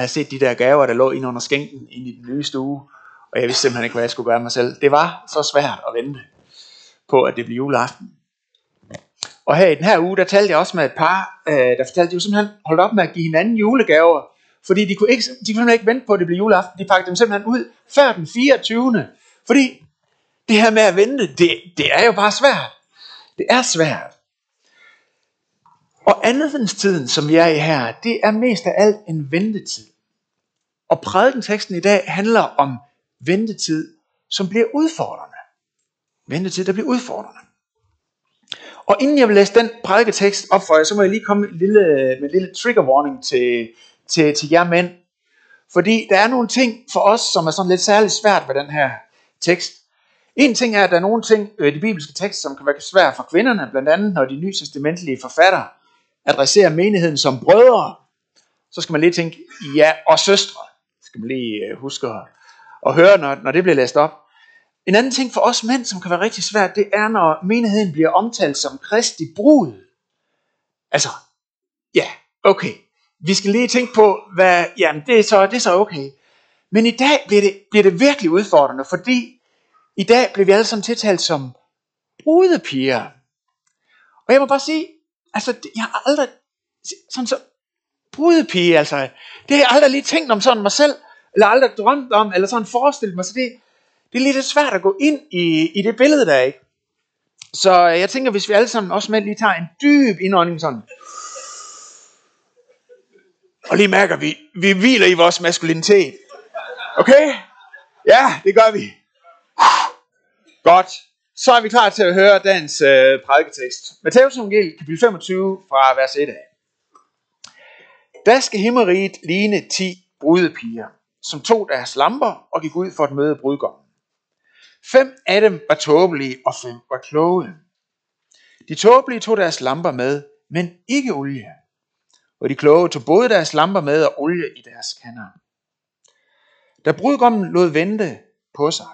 Jeg havde set de der gaver, der lå ind under skænken, ind i den nye stue, og jeg vidste simpelthen ikke, hvad jeg skulle gøre mig selv. Det var så svært at vente på, at det blev juleaften. Og her i den her uge, der talte jeg også med et par, der fortalte, de jo simpelthen holdt op med at give hinanden julegaver, fordi de kunne simpelthen ikke vente på, at det blev juleaften. De pakkede dem simpelthen ud før den 24. Fordi det her med at vente, det er jo bare svært. Det er svært. Og adventstiden, som vi er i her, det er mest af alt en ventetid. Og prædikenteksten i dag handler om ventetid, som bliver udfordrende. Ventetid, der bliver udfordrende. Og inden jeg vil læse den prædiketekst op for jer, så må jeg lige komme med en lille trigger warning til jer mænd. Fordi der er nogle ting for os, som er sådan lidt særligt svært ved den her tekst. En ting er, at der er nogle ting i de bibelske tekster, som kan være svært for kvinderne, blandt andet når de nytestamentlige forfattere adresserer menigheden som brødre, så skal man lige tænke, ja, og søstre, skal man lige huske at høre, når det bliver læst op. En anden ting for os mænd, som kan være rigtig svært, det er, når menigheden bliver omtalt som Kristi brud. Altså, ja, okay, vi skal lige tænke på, hvad, jamen det er så okay. Men i dag bliver det virkelig udfordrende, fordi i dag blev vi alle sammen tiltalt som brudepiger. Og jeg må bare sige, altså, jeg har aldrig sådan så brudepige, altså. Det har jeg aldrig lige tænkt om sådan mig selv, eller aldrig drømt om, eller sådan forestillet mig. Så det er lidt svært at gå ind i det billede der, ikke? Så jeg tænker, hvis vi alle sammen også mænd lige tager en dyb indånding sådan. Og lige mærker vi hviler i vores maskulinitet. Okay? Ja, det gør vi. Godt, så er vi klar til at høre dagens prædiketekst. Matthæusevangeliet kapitel 25 fra vers 1 af. Da skal himmeriget ligne 10 brudepiger, som tog deres lamper og gik ud for at møde brudgommen. 5 af dem var tåbelige, og 5 var kloge. De tåbelige tog deres lamper med, men ikke olie. Og de kloge tog både deres lamper med og olie i deres kander. Da brudgommen lod vente på sig,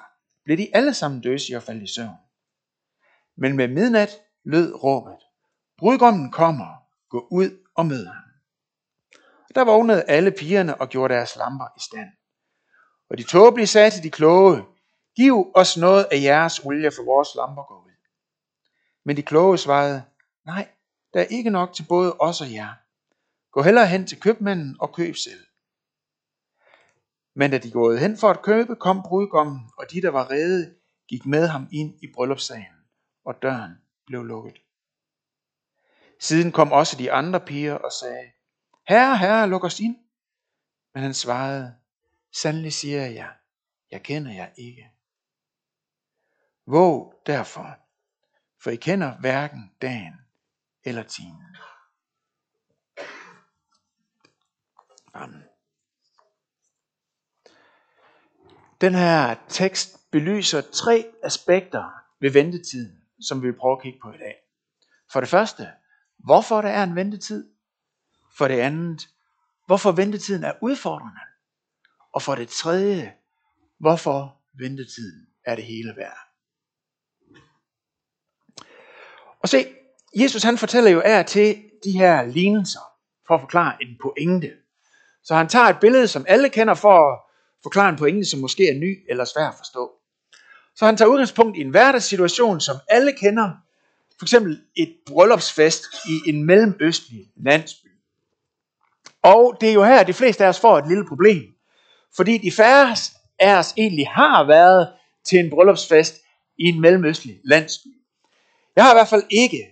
blev de alle sammen døsige og faldt i søvn. Men med midnat lød råbet, brudgommen kommer, gå ud og mød ham. Der vågnede alle pigerne og gjorde deres lamper i stand. Og de tåbelige sagde til de kloge, giv os noget af jeres olie, for vores lamper går ud. Men de kloge svarede, nej, der er ikke nok til både os og jer. Gå hellere hen til købmanden og køb selv. Men da de gået hen for at købe, kom brudgommen, og de, der var rede, gik med ham ind i bryllupssalen, og døren blev lukket. Siden kom også de andre piger og sagde, herre, herre, luk os ind. Men han svarede, sandelig siger jeg, jeg kender jer ikke. Våg derfor, for I kender hverken dagen eller timen. Amen. Den her tekst belyser 3 aspekter ved ventetiden, som vi vil prøve at kigge på i dag. For det første, hvorfor der er en ventetid. For det andet, hvorfor ventetiden er udfordrende. Og for det tredje, hvorfor ventetiden er det hele værd. Og se, Jesus han fortæller jo af til de her lignelser, for at forklare en pointe. Så han tager et billede, som alle kender, for at forklare en pointe, som måske er ny eller svær at forstå. Så han tager udgangspunkt i en hverdagssituation, som alle kender. For eksempel et bryllupsfest i en mellemøstlig landsby. Og det er jo her, at de fleste af os får et lille problem. Fordi de færreste af os egentlig har været til en bryllupsfest i en mellemøstlig landsby. Jeg har i hvert fald ikke.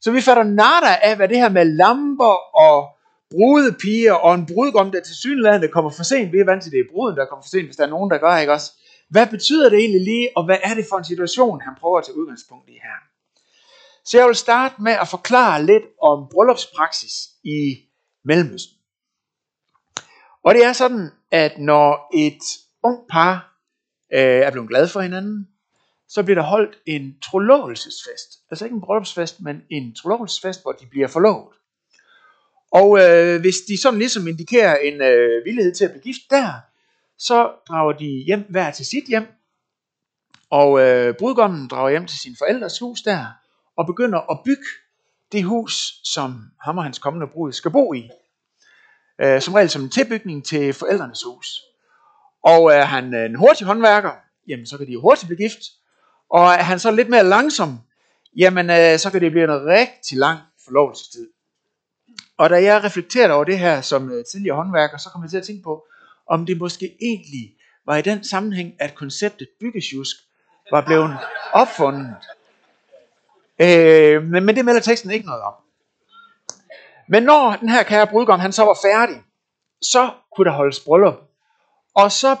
Så vi fatter nada af, hvad det her med lamper og brudepiger og en brudgom, der tilsyneladende kommer for sent. Vi er vant til, det er bruden, der kommer for sent, hvis der er nogen, der gør, ikke også? Hvad betyder det egentlig lige, og hvad er det for en situation, han prøver at tage udgangspunkt i her? Så jeg vil starte med at forklare lidt om bryllupspraksis i Mellemøsten. Og det er sådan, at når et ung par er blevet glad for hinanden, så bliver der holdt en trolovelsesfest. Altså ikke en bryllupsfest, men en trolovelsesfest, hvor de bliver forlovet. Og hvis de sådan ligesom indikerer en villighed til at blive gift der, så drager de hjem hver til sit hjem, og brudgommen drager hjem til sin forældres hus der, og begynder at bygge det hus, som ham og hans kommende brud skal bo i. som regel som en tilbygning til forældrenes hus. Og er han en hurtig håndværker, jamen så kan de hurtigt blive gift. Og er han så lidt mere langsom, jamen så kan det blive en rigtig lang forlovelsestid. Og da jeg reflekterede over det her som tidligere håndværker, så kom jeg til at tænke på, om det måske egentlig var i den sammenhæng, at konceptet byggesjusk var blevet opfundet. Men det melder teksten ikke noget om. Men når den her kære brudgom, han så var færdig, så kunne der holdes bryllup. Og så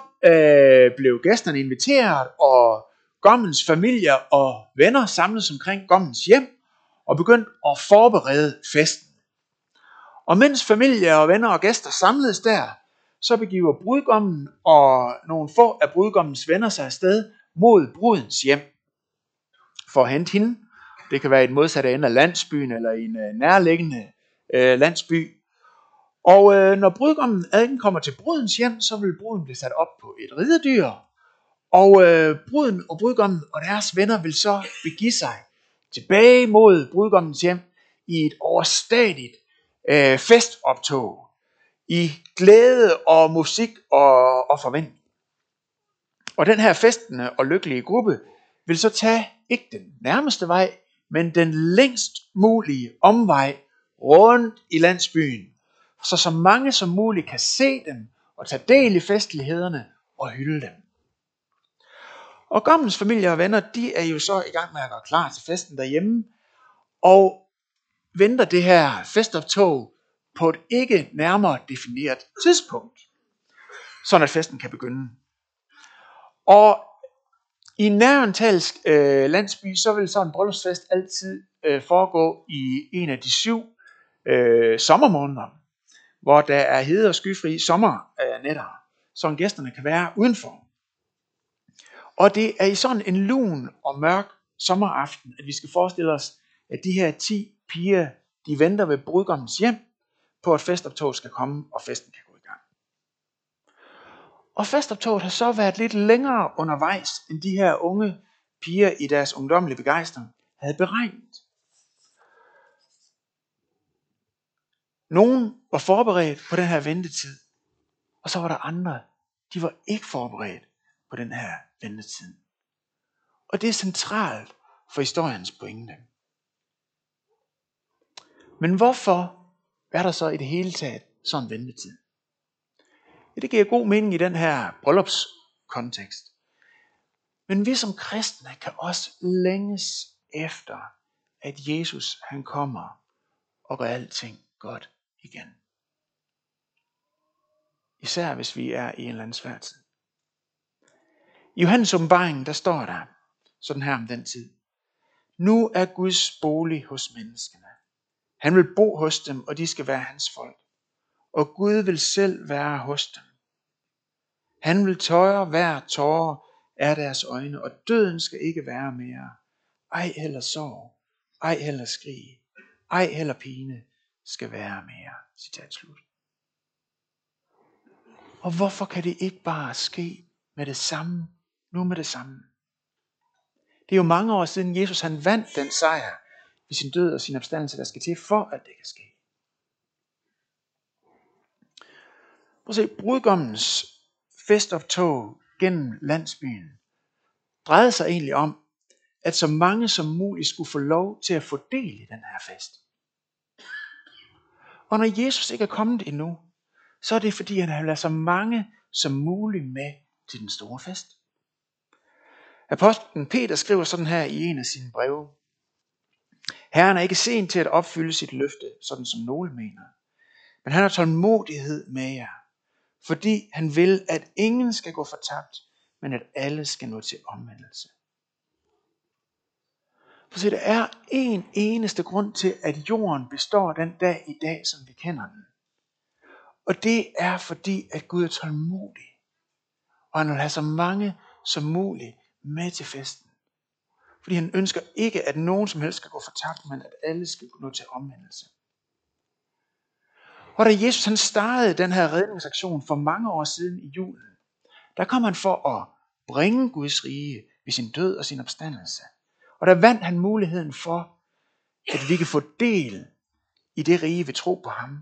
blev gæsterne inviteret, og gommens familie og venner samledes omkring gommens hjem, og begyndte at forberede festen. Og mens familie og venner og gæster samledes der, så begiver brudgommen og nogle få af brudgommens venner sig afsted mod brudens hjem for at hente hende. Det kan være i den modsatte ende af landsbyen eller i en nærliggende landsby. Og når brudgommen ankommer til brudens hjem, så vil bruden blive sat op på et ridedyr. Og bruden og brudgommen og deres venner vil så begive sig tilbage mod brudgommens hjem i et overstadigt festoptog. I glæde og musik og forventning. Og den her festende og lykkelige gruppe vil så tage ikke den nærmeste vej, men den længst mulige omvej rundt i landsbyen, så mange som muligt kan se dem og tage del i festlighederne og hylde dem. Og gommens familie og venner, de er jo så i gang med at gøre klar til festen derhjemme, og venter det her festoptog på et ikke nærmere defineret tidspunkt, sådan at festen kan begynde. Og i en nærorientalsk landsby, så vil sådan en bryllupsfest altid foregå i en af de 7 sommermåneder, hvor der er hede og skyfri sommernetter, som gæsterne kan være udenfor. Og det er i sådan en lun og mørk sommeraften, at vi skal forestille os, at de her 10 piger, de venter ved brudgommens hjem, på at festoptoget skal komme, og festen kan gå i gang. Og festoptoget har så været lidt længere undervejs, end de her unge piger i deres ungdommelige begejstring havde beregnet. Nogle var forberedt på den her ventetid, og så var der andre, de var ikke forberedt på den her ventetid. Og det er centralt for historiens pointe. Men hvorfor er der så i det hele taget sådan en ventetid? Ja, det giver god mening i den her bryllupskontekst. Men vi som kristne kan også længes efter, at Jesus han kommer og gør alting godt igen. Især hvis vi er i en eller anden svær tid. I Johannes åbenbaringen, der står der sådan her om den tid. Nu er Guds bolig hos menneskene. Han vil bo hos dem, og de skal være hans folk. Og Gud vil selv være hos dem. Han vil tøjre hver tåre af deres øjne, og døden skal ikke være mere. Ej heller sorg, ej heller skrig, ej heller pine skal være mere. Citat slut. Og hvorfor kan det ikke bare ske med det samme, nu med det samme? Det er jo mange år siden Jesus han vandt den sejr, i sin død og sin opstandelse, der skal til, for at det kan ske. Prøv at se, brudgommens festoptog gennem landsbyen drejede sig egentlig om, at så mange som muligt skulle få lov til at få del i den her fest. Og når Jesus ikke er kommet endnu, så er det fordi, han har ladet så mange som muligt med til den store fest. Apostlen Peter skriver sådan her i en af sine breve. Herren er ikke sen til at opfylde sit løfte, sådan som nogle mener. Men han har tålmodighed med jer, fordi han vil, at ingen skal gå fortabt, men at alle skal nå til omvendelse. For se, der er en eneste grund til, at jorden består den dag i dag, som vi kender den. Og det er fordi, at Gud er tålmodig, og han vil have så mange som muligt med til festen. Fordi han ønsker ikke, at nogen som helst skal gå fortabt, men at alle skal nå til omvendelse. Og da Jesus han startede den her redningsaktion for mange år siden i julen, der kom han for at bringe Guds rige ved sin død og sin opstandelse. Og der vandt han muligheden for, at vi kan få del i det rige ved tro på ham.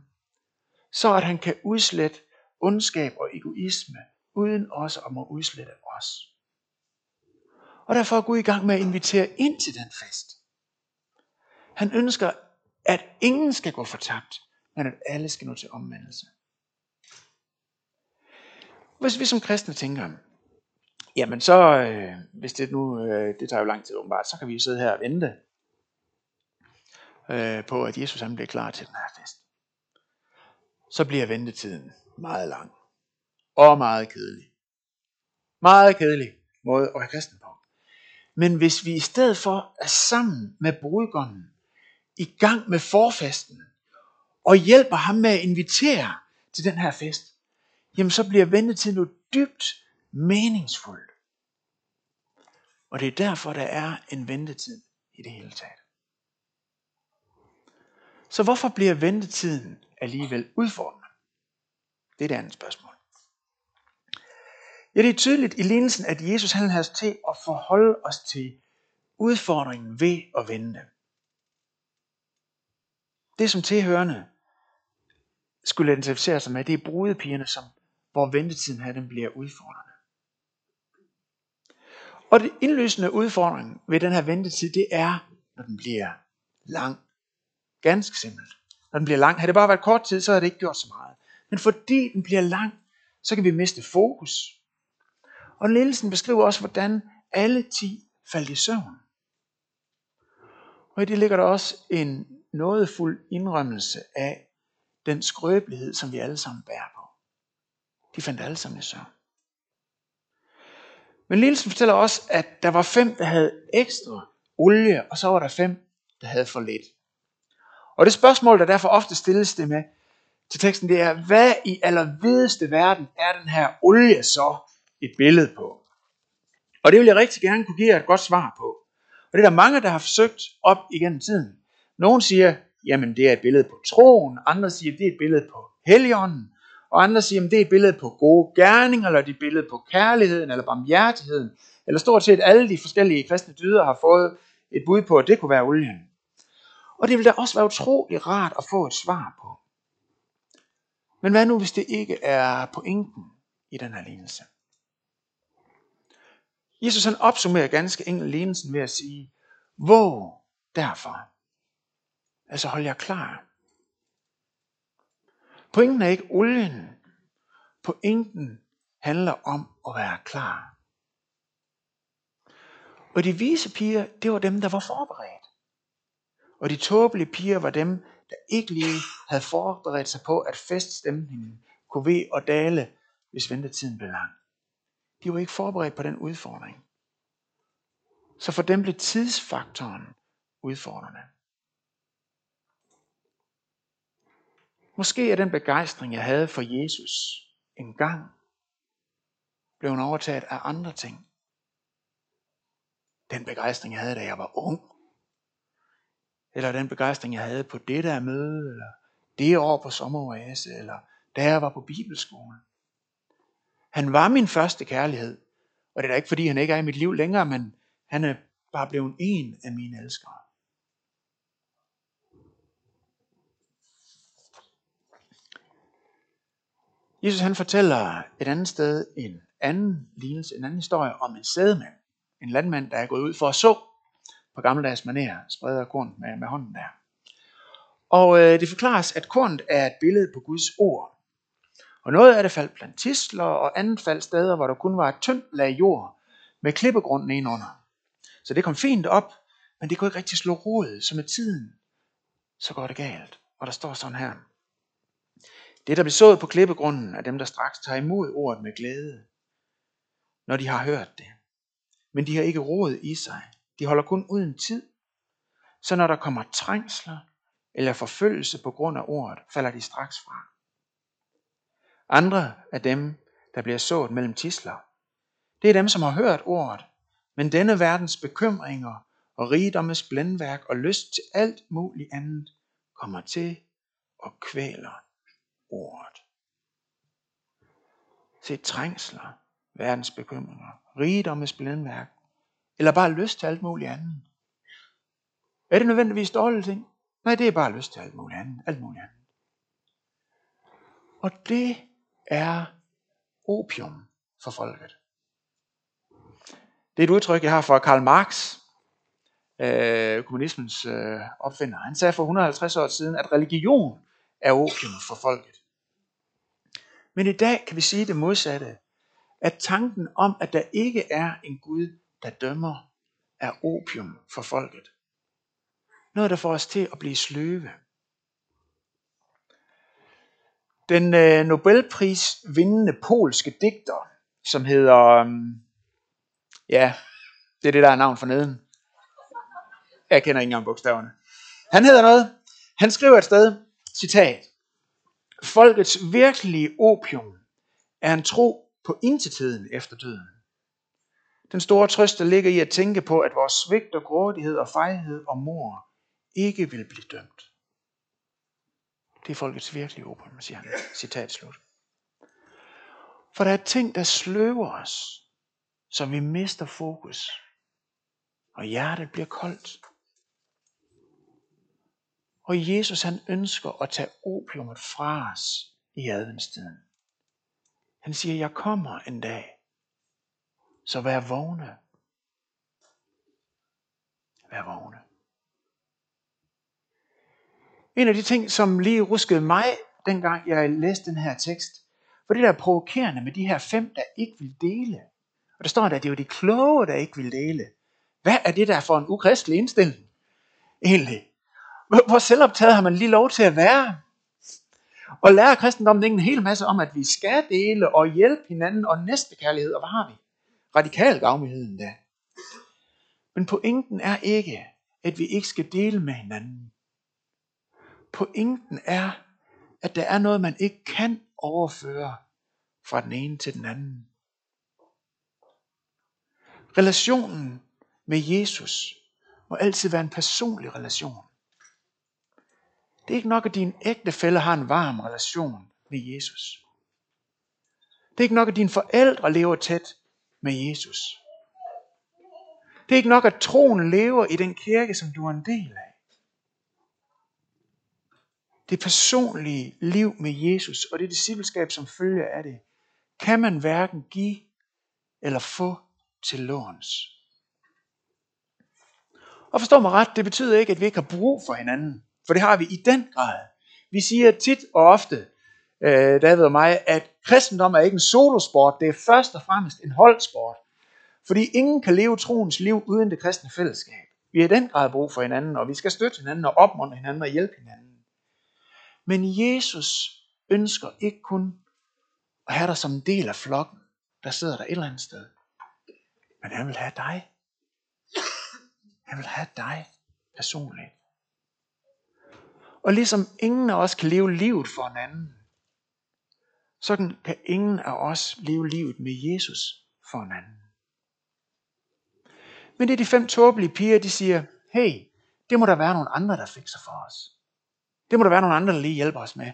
så at han kan udslette ondskab og egoisme, uden også om at udslette os. Og derfor er Gud i gang med at invitere ind til den fest. Han ønsker, at ingen skal gå fortabt, men at alle skal nå til omvendelse. Hvis vi som kristne tænker, jamen så, hvis det nu, det tager jo lang tid åbenbart, så kan vi jo sidde her og vente på, at Jesus han bliver klar til den her fest. Så bliver ventetiden meget lang og meget kedelig. Meget kedelig måde at være kristen på. Men hvis vi i stedet for er sammen med brudgommen, i gang med forfesten, og hjælper ham med at invitere til den her fest, jamen så bliver ventetiden noget dybt meningsfuldt. Og det er derfor, der er en ventetid i det hele taget. Så hvorfor bliver ventetiden alligevel udfordrende? Det er det andet spørgsmål. Ja, det er tydeligt i lignelsen, at Jesus han har os til at forholde os til udfordringen ved at vente. Det som tilhørende skulle identificere sig med, det er brudepigerne, hvor ventetiden her den bliver udfordrende. Og det indløsende udfordring ved den her ventetid, det er, når den bliver lang. Ganske simpelt. Når den bliver lang, har det bare været kort tid, så har det ikke gjort så meget. Men fordi den bliver lang, så kan vi miste fokus. Og lignelsen beskriver også, hvordan alle 10 faldt i søvn. Og i det ligger der også en nådefuld indrømmelse af den skrøbelighed, som vi alle sammen bærer på. De fandt alle sammen i søvn. Men lignelsen fortæller også, at der var 5, der havde ekstra olie, og så var der 5, der havde for lidt. Og det spørgsmål, der derfor ofte stilles det med til teksten, det er, hvad i allervideste verden er den her olie så et billede på? Og det vil jeg rigtig gerne kunne give jer et godt svar på. Og det er der mange, der har forsøgt op igennem tiden. Nogle siger, jamen det er et billede på troen, andre siger, det er et billede på Helligånden, og andre siger, jamen det er et billede på gode gerninger, eller det er et billede på kærligheden, eller barmhjertigheden, eller stort set alle de forskellige kristne dyder har fået et bud på, at det kunne være olien. Og det ville da også være utrolig rart at få et svar på. Men hvad nu, hvis det ikke er pointen i den her lignelse? Jesus han opsummerer ganske enkelt lignelsen ved at sige, våg derfor. Altså hold jer klar. Pointen er ikke olien. Pointen handler om at være klar. Og de vise piger, det var dem, der var forberedt. Og de tåbelige piger var dem, der ikke lige havde forberedt sig på, at feststemningen kunne ved og dale, hvis ventetiden blev lang. De var ikke forberedt på den udfordring. Så for dem blev tidsfaktoren udfordrende. Måske er den begejstring, jeg havde for Jesus engang, blevet overtaget af andre ting. Den begejstring, jeg havde, da jeg var ung. Eller den begejstring, jeg havde på det der møde, eller det år på sommeroase, eller da jeg var på bibelskolen. Han var min første kærlighed, og det er da ikke fordi, han ikke er i mit liv længere, men han er bare blevet en af mine elskere. Jesus han fortæller et andet sted en anden lignelse, en anden historie om en sædemand. En landmand, der er gået ud for at så. På gammeldags manér spreder korn med hånden der. Og det forklares, at kornet er et billede på Guds ord. Og noget af det faldt blandt tisler, og andet faldt steder, hvor der kun var et tyndt lag jord med klippegrunden indenunder. Så det kom fint op, men det kunne ikke rigtig slå rod, så med tiden, så går det galt. Og der står sådan her. Det, der bliver sået på klippegrunden, er dem, der straks tager imod ordet med glæde, når de har hørt det. Men de har ikke rod i sig. De holder kun uden tid, så når der kommer trængsler eller forfølgelse på grund af ordet, falder de straks fra. Andre af dem, der bliver sået mellem tisler, det er dem, som har hørt ordet, men denne verdens bekymringer og rigdommens blændværk og lyst til alt muligt andet kommer til og kvæler ordet. Se, trængsler, verdens bekymringer, rigdommens blændværk, eller bare lyst til alt muligt andet. Er det nødvendigvis dårlige ting? Nej, det er bare lyst til alt muligt andet. Og det er opium for folket. Det er et udtryk, jeg har fra Karl Marx, kommunismens opfinder. Han sagde for 150 år siden, at religion er opium for folket. Men i dag kan vi sige det modsatte, at tanken om, at der ikke er en Gud, der dømmer, er opium for folket. Noget, der får os til at blive sløve. Den Nobelprisvindende polske digter, som hedder, ja, det er det, der er navn for neden. Jeg kender ikke engang bogstaverne. Han hedder noget. Han skriver et sted, citat: "Folkets virkelige opium er en tro på intetheden efter døden. Den store trøst, der ligger i at tænke på, at vores svigt og grådighed og fejhed og mor ikke vil blive dømt." Det er folkets virkelige opium, siger han. Citat slut. For der er ting, der sløver os, så vi mister fokus, og hjertet bliver koldt. Og Jesus, han ønsker at tage opiumet fra os i adventstiden. Han siger, jeg kommer en dag, så vær vågne. Vær vågne. En af de ting, som lige ruskede mig, dengang jeg læste den her tekst, var det der provokerende med de her 5, der ikke vil dele. Og der står der, at det er jo de kloge, der ikke vil dele. Hvad er det der for en ukristelig indstilling egentlig? Hvor selvoptaget har man lige lov til at være? Og lærer kristendommen ikke en hel masse om, at vi skal dele og hjælpe hinanden og næstekærlighed, og hvad har vi? Radikal gavmigheden da. Men pointen er ikke, at vi ikke skal dele med hinanden. Pointen er, at der er noget, man ikke kan overføre fra den ene til den anden. Relationen med Jesus må altid være en personlig relation. Det er ikke nok, at din ægtefælle har en varm relation med Jesus. Det er ikke nok, at dine forældre lever tæt med Jesus. Det er ikke nok, at troen lever i den kirke, som du er en del af. Det personlige liv med Jesus og det discipleskab, som følger af det, kan man hverken give eller få til låns. Og forstår mig ret, det betyder ikke, at vi ikke har brug for hinanden. For det har vi i den grad. Vi siger tit og ofte, David og mig, at kristendom er ikke en solosport, det er først og fremmest en holdsport. Fordi ingen kan leve troens liv uden det kristne fællesskab. Vi har i den grad brug for hinanden, og vi skal støtte hinanden og opmuntre hinanden og hjælpe hinanden. Men Jesus ønsker ikke kun at have dig som en del af flokken, der sidder der et eller andet sted. Men han vil have dig. Han vil have dig personligt. Og ligesom ingen af os kan leve livet for en anden, sådan kan ingen af os leve livet med Jesus for en anden. Men det er de 5 tåbelige piger, de siger, hey, det må der være nogle andre, der fikser for os. Det må der være nogle andre, der lige hjælper os med.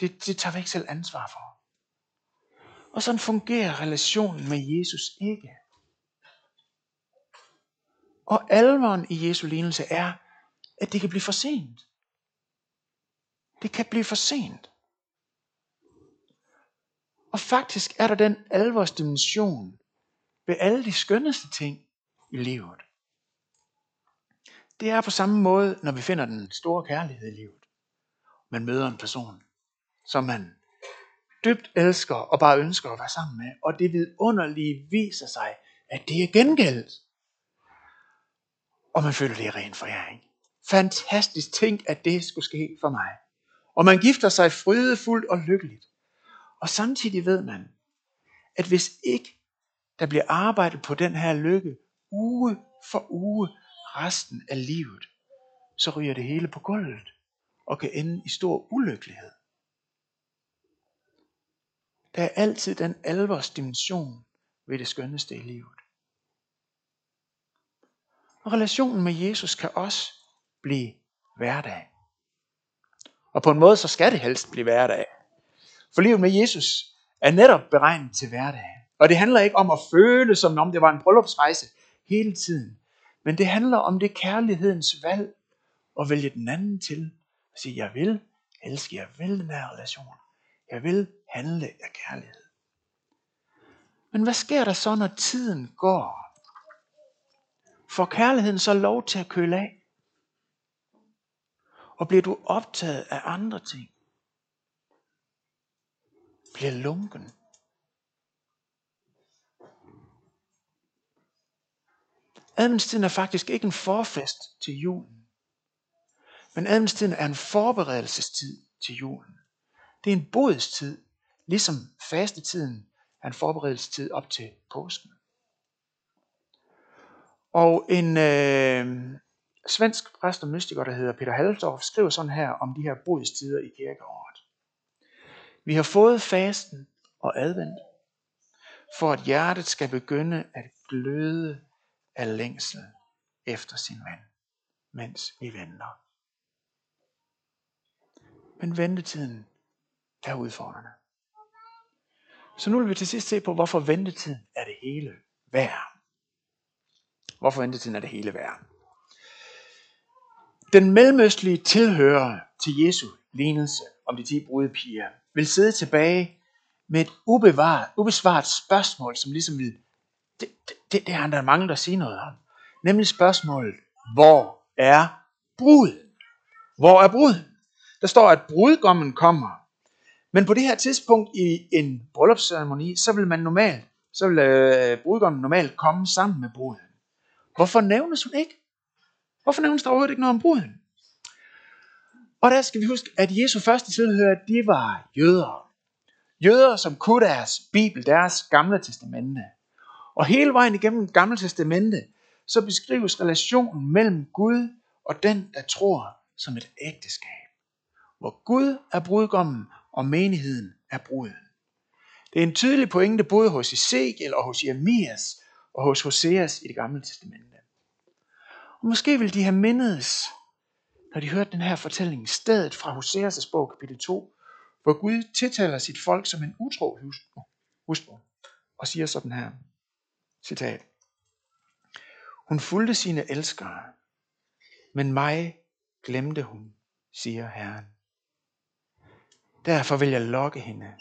Det tager vi ikke selv ansvar for. Og sådan fungerer relationen med Jesus ikke. Og alvoren i Jesu lignelse er, at det kan blive for sent. Det kan blive for sent. Og faktisk er der den alvorsdimension ved alle de skønneste ting i livet. Det er på samme måde, når vi finder den store kærlighed i livet. Man møder en person, som man dybt elsker og bare ønsker at være sammen med. Og det vidunderlige viser sig, at det er gengældt. Og man føler, det er ren foræring. Fantastisk ting, at det skulle ske for mig. Og man gifter sig frydefuldt og lykkeligt. Og samtidig ved man, at hvis ikke der bliver arbejdet på den her lykke uge for uge resten af livet, så ryger det hele på gulvet og kan ende i stor ulykkelighed. Der er altid den alvorsdimension ved det skønneste i livet. Og relationen med Jesus kan også blive hverdag. Og på en måde, så skal det helst blive hverdag. For livet med Jesus er netop beregnet til hverdag. Og det handler ikke om at føle, som om det var en bryllupsrejse hele tiden. Men det handler om det kærlighedens valg at vælge den anden til. At sige, jeg vil elske, jeg vil den her relation. Jeg vil handle af kærlighed. Men hvad sker der så, når tiden går? Får kærligheden så lov til at køle af? Og bliver du optaget af andre ting? Bliver lunken? Adventstiden er faktisk ikke en forfest til julen. Men adventstiden er en forberedelsestid til julen. Det er en bodstid, ligesom fastetiden er en forberedelsestid op til påsken. Og en svensk præst og mystiker, der hedder Peter Halldorf, skriver sådan her om de her bodstider i kirkeåret. Vi har fået fasten og advent, for at hjertet skal begynde at gløde af længsel efter sin mand, mens vi venter. Men ventetiden er udfordrende. Så nu vil vi til sidst se på, hvorfor ventetiden er det hele værd. Hvorfor ventetiden er det hele værd? Den mellemøstlige tilhører til Jesu lignelse om de 10 brudepiger vil sidde tilbage med et ubesvaret spørgsmål, som ligesom vil... Det er der mange, der siger noget om. Nemlig spørgsmålet, hvor er bruden? Hvor er bruden? Der står, at brudgommen kommer. Men på det her tidspunkt i en bryllupsceremoni, så vil brudgommen normalt komme sammen med bruden. Hvorfor nævnes hun ikke? Hvorfor nævnes der overhovedet ikke noget om bruden? Og der skal vi huske, at Jesu første tilhører, de var jøder. Jøder, som kunne deres bibel, deres gamle testamente. Og hele vejen igennem det gamle testamente, så beskrives relationen mellem Gud og den, der tror, som et ægteskab. Hvor Gud er brudgommen, og menigheden er bruden. Det er en tydelig pointe både hos Ezekiel og hos Jeremias og hos Hoseas i det gamle testamente. Og måske vil de have mindedes, når de hørte den her fortælling, stedet fra Hoseas' bog kapitel 2, hvor Gud tiltaler sit folk som en utro hustru og siger sådan her. Citat. Hun fulgte sine elskere, men mig glemte hun, siger Herren. Derfor vil jeg lokke hende.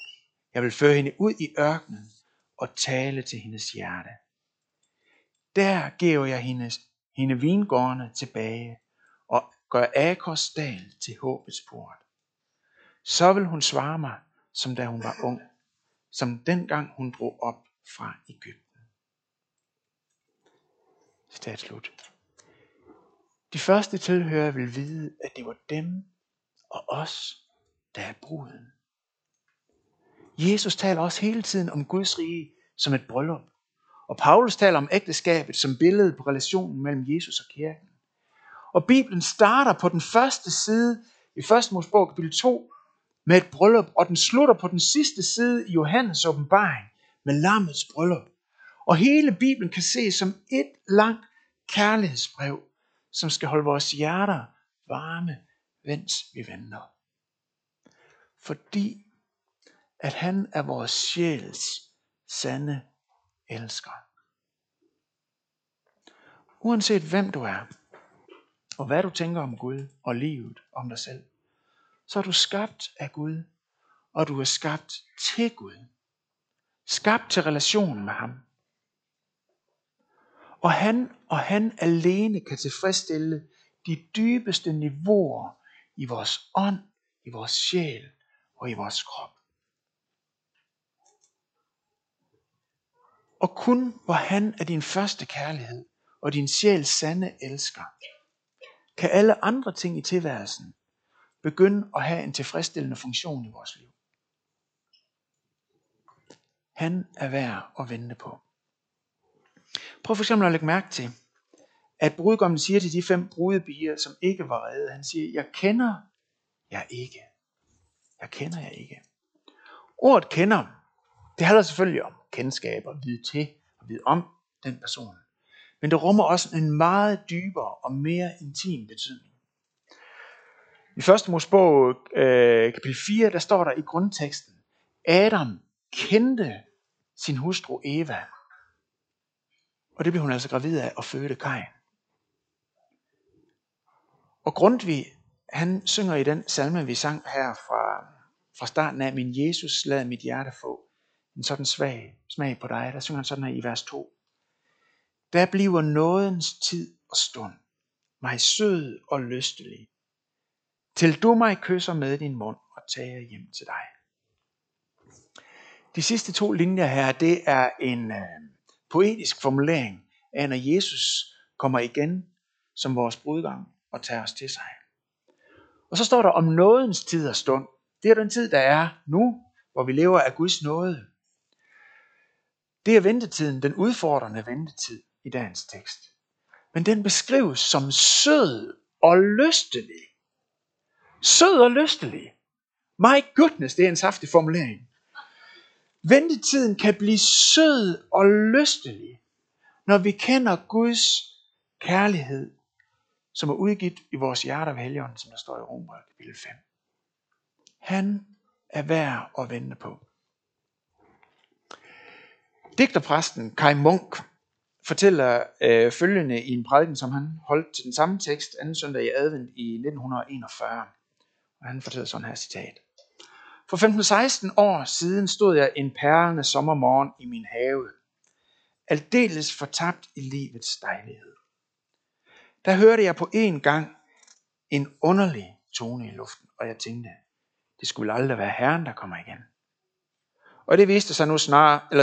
Jeg vil føre hende ud i ørkenen og tale til hendes hjerte. Der giver jeg hende vingårdene tilbage og gør Akors dal til håbets port. Så vil hun svare mig, som da hun var ung, som dengang hun drog op fra Egypten. Statslut. De første tilhører vil vide, at det var dem og os, der er bruden. Jesus taler også hele tiden om Guds rige som et bryllup. Og Paulus taler om ægteskabet som billede på relationen mellem Jesus og kirken. Og Bibelen starter på den første side i 1. Mosebog kapitel 2 med et bryllup, og den slutter på den sidste side i Johannes åbenbaring med lammets bryllup. Og hele Bibelen kan ses som et langt kærlighedsbrev, som skal holde vores hjerter varme, mens vi venter. Fordi at han er vores sjæls sande elsker. Uanset hvem du er, og hvad du tænker om Gud og livet om dig selv, så er du skabt af Gud, og du er skabt til Gud. Skabt til relationen med ham. Og han alene kan tilfredsstille de dybeste niveauer i vores ånd, i vores sjæl og i vores krop. Og kun hvor han er din første kærlighed og din sjæls sande elsker, kan alle andre ting i tilværelsen begynde at have en tilfredsstillende funktion i vores liv. Han er værd at vente på. Prøv for eksempel at lægge mærke til, at brudgommen siger til de 5 brudepiger, som ikke var redde, han siger, jeg kender jer ikke. Ordet kender, det handler selvfølgelig om kendskab og vide til og vide om den person. Men det rummer også en meget dybere og mere intim betydning. I 1. Mosebog kapitel 4, der står der i grundteksten, Adam kendte sin hustru Eva. Og det blev hun altså gravid af og fødte Kain. Og Grundtvig, han synger i den salme, vi sang her fra fra starten af, min Jesus, lad mit hjerte få en sådan svag smag på dig. Der synger han sådan her i vers 2. Der bliver nådens tid og stund mig sød og lystelig, til du mig kysser med din mund og tager hjem til dig. De sidste to linjer her, det er en poetisk formulering af, når Jesus kommer igen som vores brudgom og tager os til sig. Og så står der om nådens tid og stund. Det er den tid, der er nu, hvor vi lever af Guds nåde. Det er ventetiden, den udfordrende ventetid i dagens tekst. Men den beskrives som sød og lystelig. Sød og lystelig. My goodness, det er en saftig formulering. Ventetiden kan blive sød og lystelig, når vi kender Guds kærlighed, som er udgivet i vores hjerter af Helligånden, som der står i Romerbrevet kapitel 5. Han er værd at vente på. Digterpræsten Kai Munk fortæller følgende i en prædiken, som han holdt til den samme tekst anden søndag i advent i 1941. Og han fortæller sådan her citat. For 15-16 år siden stod jeg en perlende sommermorgen i min have, aldeles fortabt i livets dejlighed. Der hørte jeg på en gang en underlig tone i luften, og jeg tænkte, det skulle aldrig være Herren, der kommer igen. Og det viste sig nu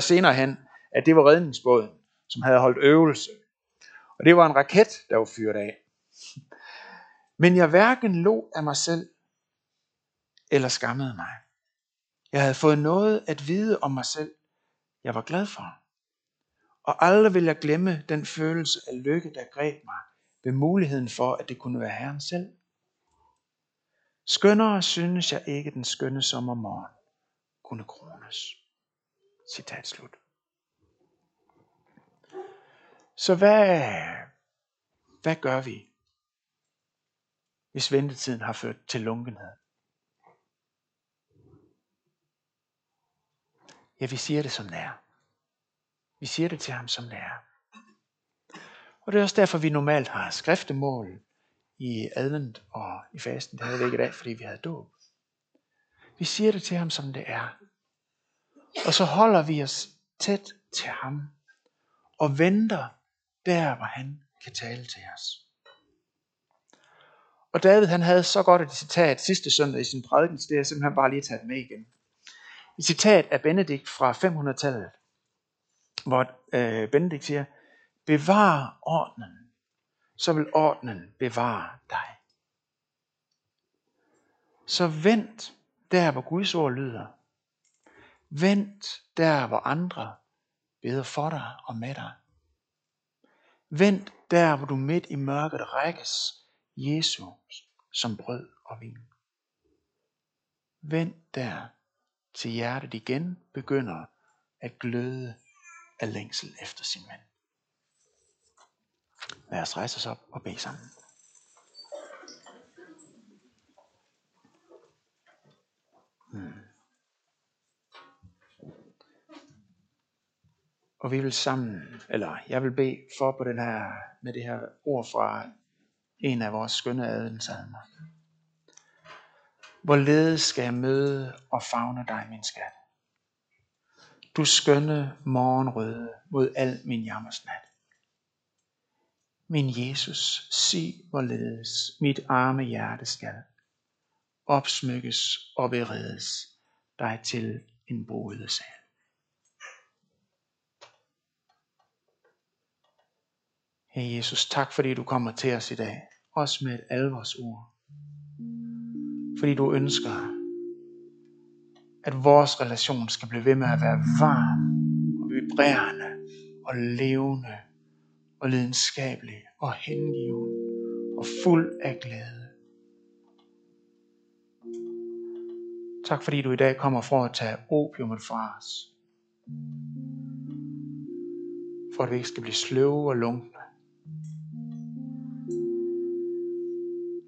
senere hen, at det var redningsbåden, som havde holdt øvelse. Og det var en raket, der var fyret af. Men jeg hverken lo af mig selv, eller skammede mig. Jeg havde fået noget at vide om mig selv, jeg var glad for. Og aldrig vil jeg glemme den følelse af lykke, der greb mig, ved muligheden for, at det kunne være Herren selv. Skønnere synes jeg ikke, den skønne sommermorgen kunne krones. Citat slut. Så hvad gør vi, hvis ventetiden har ført til lunkenhed? Ja, vi siger det som det er. Vi siger det til ham, som det er. Og det er også derfor, vi normalt har skriftemål i advent og i fasten. Det havde vi ikke i dag, fordi vi havde dåb. Vi siger det til ham, som det er. Og så holder vi os tæt til ham og venter der, hvor han kan tale til os. Og David, han havde så godt et citat sidste søndag i sin prædiken, det er simpelthen bare lige taget med igen. Et citat af Benedikt fra 500-tallet, hvor Benedikt siger, bevar ordenen, så vil ordenen bevare dig. Så vent der, hvor Guds ord lyder. Vent der, hvor andre beder for dig og med dig. Vent der, hvor du midt i mørket rækkes Jesus som brød og vin. Vent der, til hjertet igen begynder at gløde af længsel efter sin mand. Lad os rejse os op og bede sammen. Og vi vil sammen, eller jeg vil bede for på den her, med det her ord fra en af vores skønne adventssalmer. Hvorledes skal jeg møde og favne dig, min skat? Du skønne morgenrøde mod al min jammers nat. Min Jesus, sig hvorledes mit arme hjerte skal opsmykkes og beredes dig til en brudesal. Herre Jesus, tak fordi du kommer til os i dag, også med et alvorsord. Fordi du ønsker, at vores relation skal blive ved med at være varm og vibrerende og levende og lidenskabelig og hengiven og fuld af glæde. Tak fordi du i dag kommer for at tage opiumet fra os. For at vi ikke skal blive sløve og lunkne.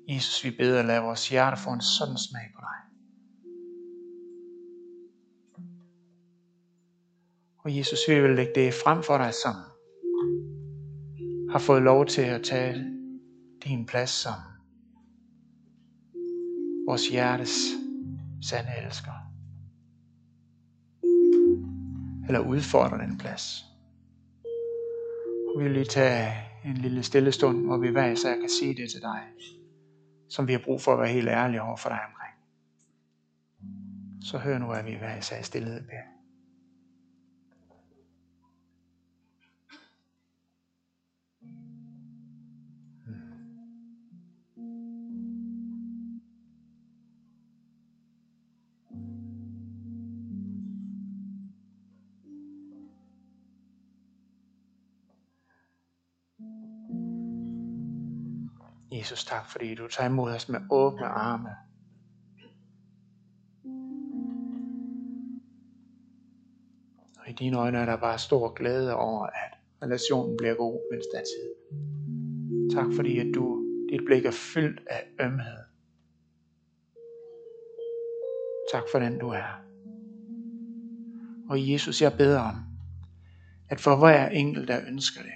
Jesus, vi beder at lade vores hjerte få en sådan smag på dig. Og Jesus, vi vil lægge det frem for dig, som har fået lov til at tage din plads som vores hjertes sande elsker. Eller udfordrer den plads. Og vi vil lige tage en lille stille stund, hvor vi hver især kan sige det til dig, som vi har brug for at være helt ærlige over for dig omkring. Så hør nu, at vi hver især i stillhed beder. Jesus, tak fordi du tager imod os med åbne arme. Og i dine øjne er der bare stor glæde over, at relationen bliver god, mens der er tid. Tak fordi at dit blik er fyldt af ømhed. Tak for den du er. Og Jesus, jeg beder om, at for hver enkelt der ønsker det,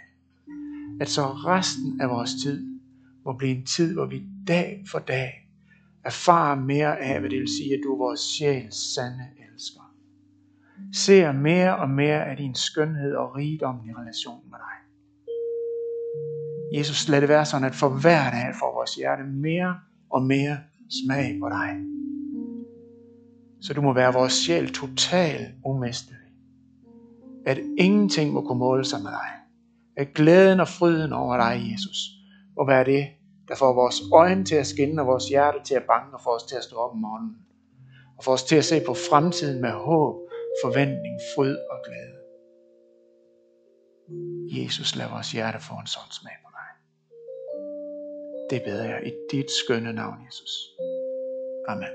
at så resten af vores tid må blive en tid, hvor vi dag for dag erfarer mere af, hvad det vil sige, at du er vores sjæls sande elsker. Ser mere og mere af din skønhed og rigdom i relationen med dig. Jesus, lad det være sådan, at for hver dag får vores hjerte mere og mere smag på dig. Så du må være vores sjæl totalt umistelig. At ingenting må kunne måle sig med dig. At glæden og fryden over dig, Jesus, og være det, der får vores øjne til at skinne, og vores hjerte til at banke, og får os til at stå op om morgenen. Og får os til at se på fremtiden med håb, forventning, fryd og glæde. Jesus, lad vores hjerte få en sådan smag på dig. Det beder jeg i dit skønne navn, Jesus. Amen.